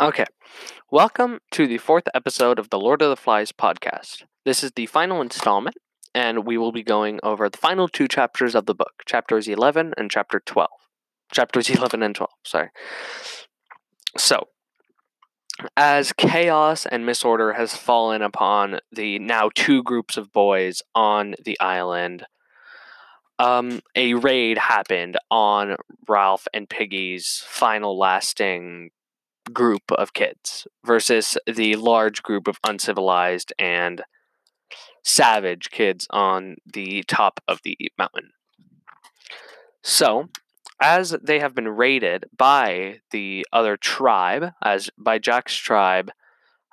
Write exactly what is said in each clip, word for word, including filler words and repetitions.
Okay, welcome to the fourth episode of the Lord of the Flies podcast. This is the final installment, and we will be going over the final two chapters of the book, chapters eleven and chapter twelve. Chapters eleven and twelve, sorry. So, as chaos and misorder has fallen upon the now two groups of boys on the island, um, a raid happened on Ralph and Piggy's final lasting group of kids versus the large group of uncivilized and savage kids on the top of the mountain. So, as they have been raided by the other tribe, as by Jack's tribe,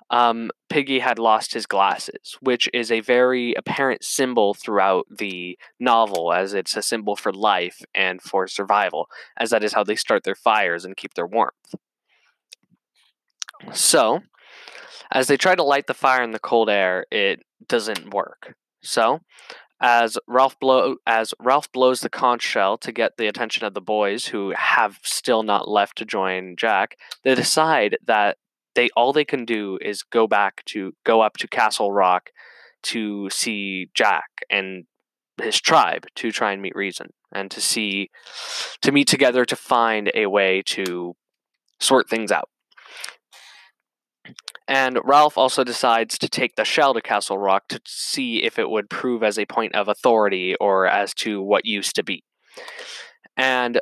um, Piggy had lost his glasses, which is a very apparent symbol throughout the novel, as it's a symbol for life and for survival, as that is how they start their fires and keep their warmth. So, as they try to light the fire in the cold air, it doesn't work. So, as Ralph blow as Ralph blows the conch shell to get the attention of the boys who have still not left to join Jack, they decide that they all they can do is go back to go up to Castle Rock to see Jack and his tribe to try and meet reason and to see to meet together to find a way to sort things out. And Ralph also decides to take the shell to Castle Rock to see if it would prove as a point of authority or as to what used to be. And,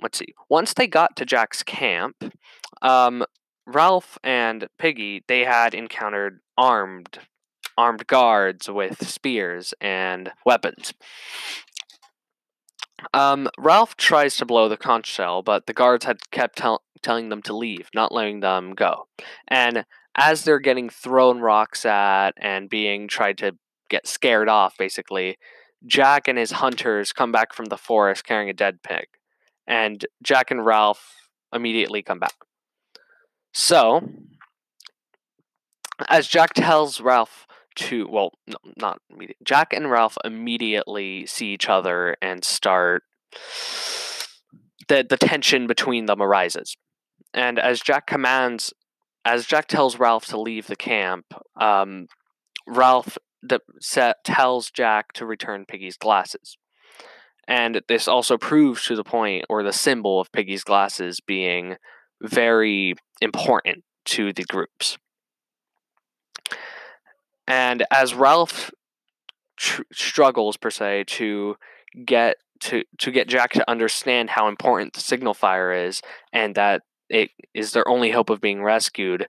let's see, once they got to Jack's camp, um, Ralph and Piggy, they had encountered armed, armed guards with spears and weapons. Um, Ralph tries to blow the conch shell, but the guards had kept telling telling them to leave, not letting them go. And as they're getting thrown rocks at and being tried to get scared off, basically, Jack and his hunters come back from the forest carrying a dead pig. And Jack and Ralph immediately come back. So, as Jack tells Ralph to, well, no, not immediately. Jack and Ralph immediately see each other and start, the, the tension between them arises. And as Jack commands, as Jack tells Ralph to leave the camp, um, Ralph de- se- tells Jack to return Piggy's glasses. And this also proves to the point, or the symbol of Piggy's glasses being very important to the groups. And as Ralph tr- struggles, per se, to get to, to get Jack to understand how important the signal fire is and that it is their only hope of being rescued,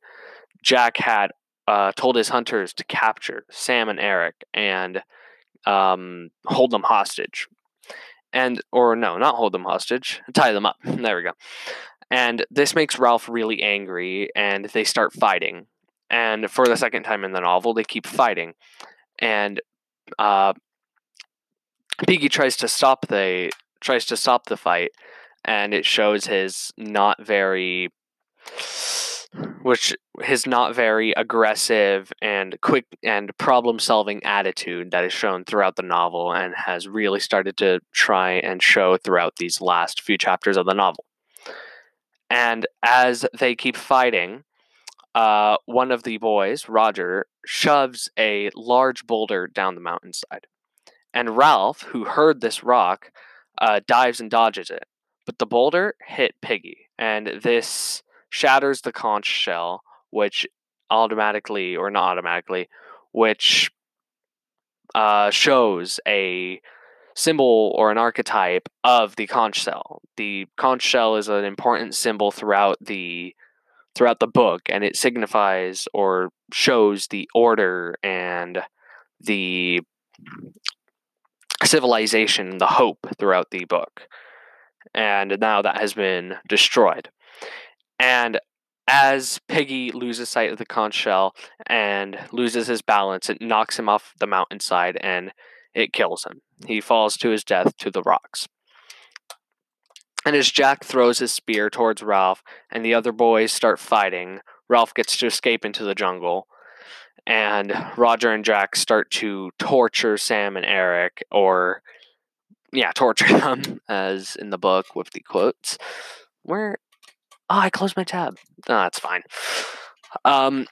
Jack had uh, told his hunters to capture Sam and Eric and um, hold them hostage. And, or no, not hold them hostage, tie them up. There we go. And this makes Ralph really angry, and they start fighting. And for the second time in the novel, they keep fighting. And uh, Piggy tries to stop the tries to stop the fight, and it shows his not very, which his not very aggressive and quick and problem-solving attitude that is shown throughout the novel and has really started to try and show throughout these last few chapters of the novel. And as they keep fighting, uh, one of the boys, Roger, shoves a large boulder down the mountainside. And Ralph, who heard this rock, uh, dives and dodges it. But the boulder hit Piggy, and this shatters the conch shell, which automatically, or not automatically, which uh, shows a symbol or an archetype of the conch shell. The conch shell is an important symbol throughout the throughout the book, and it signifies or shows the order and the civilization, the hope throughout the book. And now that has been destroyed. And as Piggy loses sight of the conch shell and loses his balance, it knocks him off the mountainside and it kills him. He falls to his death to the rocks. And as Jack throws his spear towards Ralph and the other boys start fighting, Ralph gets to escape into the jungle. And Roger and Jack start to torture Sam and Eric, or, yeah, torture them, as in the book with the quotes. Where? Oh, I closed my tab. oh, that's fine. Um,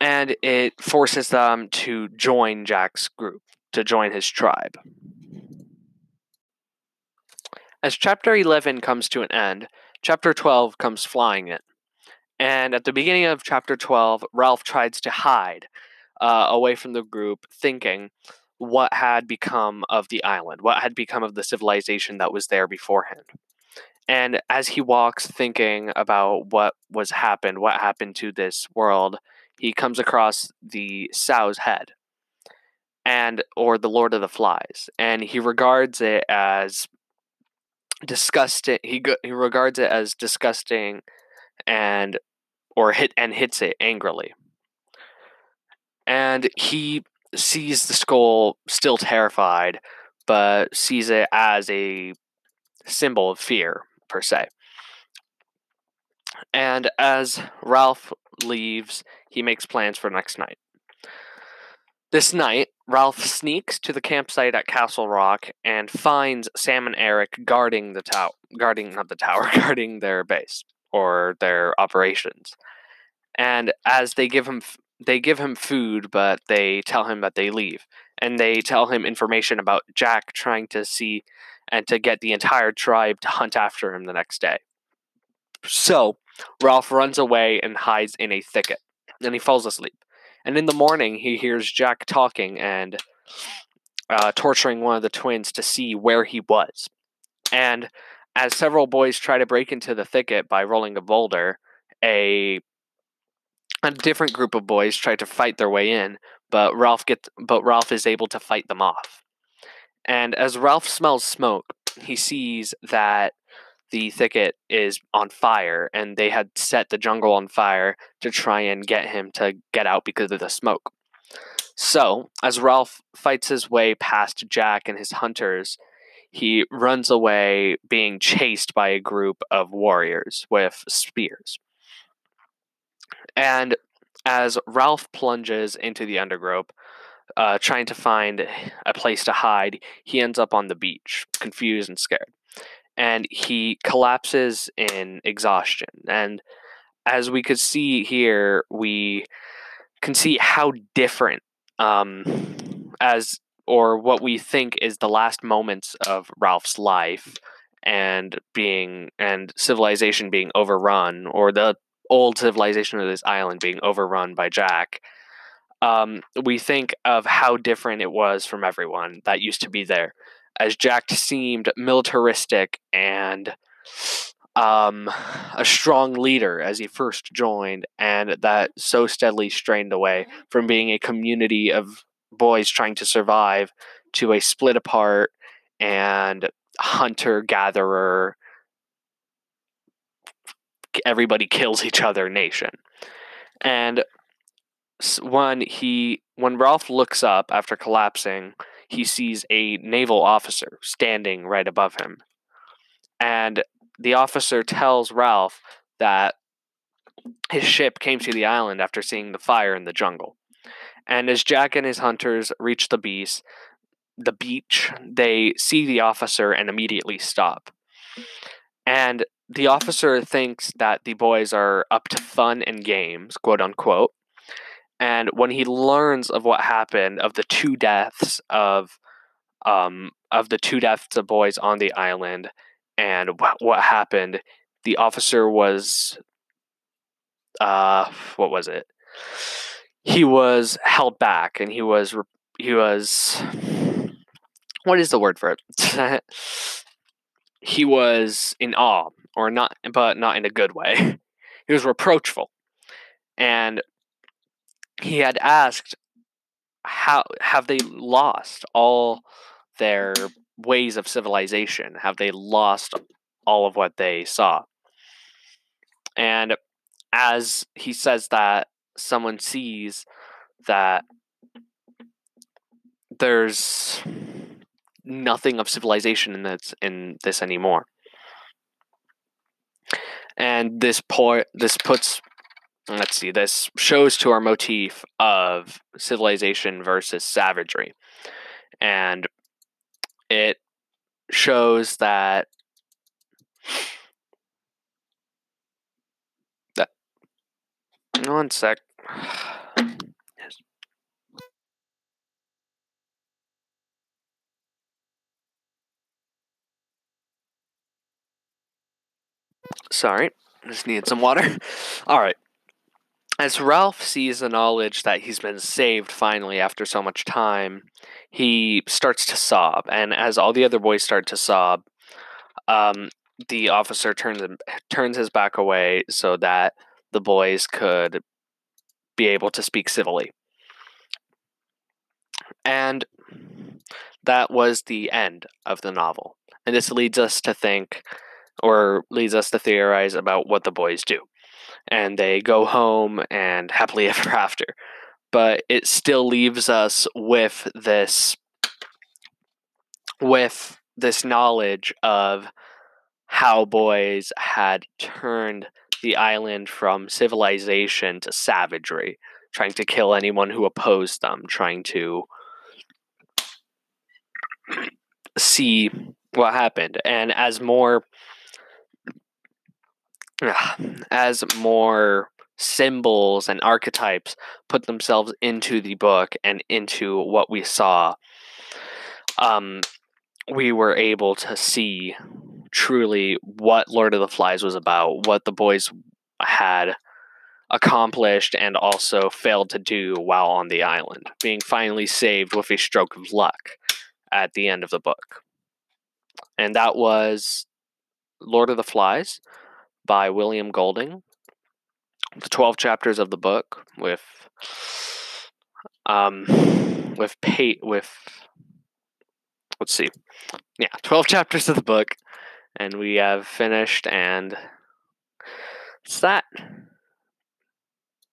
and it forces them to join Jack's group, to join his tribe. As Chapter eleven comes to an end, Chapter twelve comes flying in. And at the beginning of Chapter twelve, Ralph tries to hide uh, away from the group, thinking what had become of the island, what had become of the civilization that was there beforehand. And as he walks thinking about what was happened, what happened to this world, he comes across the Sow's Head, and or the Lord of the Flies, and he regards it as disgusting. He go, he regards it as disgusting, and or hit and hits it angrily. And he sees the skull still terrified, but sees it as a symbol of fear, per se. And as Ralph leaves, he makes plans for next night. This night, Ralph sneaks to the campsite at Castle Rock and finds Sam and Eric guarding the tower, guarding, not the tower, guarding their base, or their operations. And as they give him, f- they give him food, but they tell him that they leave. And they tell him information about Jack trying to see and to get the entire tribe to hunt after him the next day. So, Ralph runs away and hides in a thicket, and he falls asleep. And in the morning, he hears Jack talking and uh, torturing one of the twins to see where he was. And as several boys try to break into the thicket by rolling a boulder, a, a different group of boys try to fight their way in, but Ralph gets, but Ralph is able to fight them off. And as Ralph smells smoke, he sees that the thicket is on fire, and they had set the jungle on fire to try and get him to get out because of the smoke. So, as Ralph fights his way past Jack and his hunters, he runs away, being chased by a group of warriors with spears. And as Ralph plunges into the undergrowth, uh, trying to find a place to hide, he ends up on the beach, confused and scared. And he collapses in exhaustion. And as we could see here, we can see how different um, as or what we think is the last moments of Ralph's life and being and civilization being overrun, or the old civilization of this island being overrun by Jack. Um, we think of how different it was from everyone that used to be there, as Jack seemed militaristic and um, a strong leader as he first joined, and that so steadily strained away from being a community of boys trying to survive to a split apart and hunter-gatherer, everybody kills each other nation. And when, he, when Ralph looks up after collapsing, he sees a naval officer standing right above him. And the officer tells Ralph that his ship came to the island after seeing the fire in the jungle. And as Jack and his hunters reach the beach, the beach, they see the officer and immediately stop. And the officer thinks that the boys are up to fun and games, quote unquote. And when he learns of what happened, of the two deaths of, um, of the two deaths of boys on the island, and wh- what happened, the officer was, uh, what was it? He was held back, and he was, he was, what is the word for it? He was in awe, or not, but not in a good way. He was reproachful, and he had asked, "How have they lost all their ways of civilization? Have they lost all of what they saw?" And as he says that, someone sees that there's nothing of civilization in this, in this anymore. And this po- this puts... Let's see, this shows to our motif of civilization versus savagery. And it shows that, that One sec. Yes. Sorry, just needed some water. All right. As Ralph sees the knowledge that he's been saved finally after so much time, he starts to sob. And as all the other boys start to sob, um, the officer turns turns his back away so that the boys could be able to speak civilly. And that was the end of the novel. And this leads us to think, or leads us to theorize about what the boys do. And they go home and happily ever after. But it still leaves us with this, with this knowledge of how boys had turned the island from civilization to savagery, trying to kill anyone who opposed them, trying to see what happened. And as more... as more symbols and archetypes put themselves into the book and into what we saw, um, we were able to see truly what Lord of the Flies was about, what the boys had accomplished and also failed to do while on the island, being finally saved with a stroke of luck at the end of the book. And that was Lord of the Flies by William Golding. The twelve chapters of the book with um with pay with let's see. Yeah, twelve chapters of the book, and we have finished, and it's that.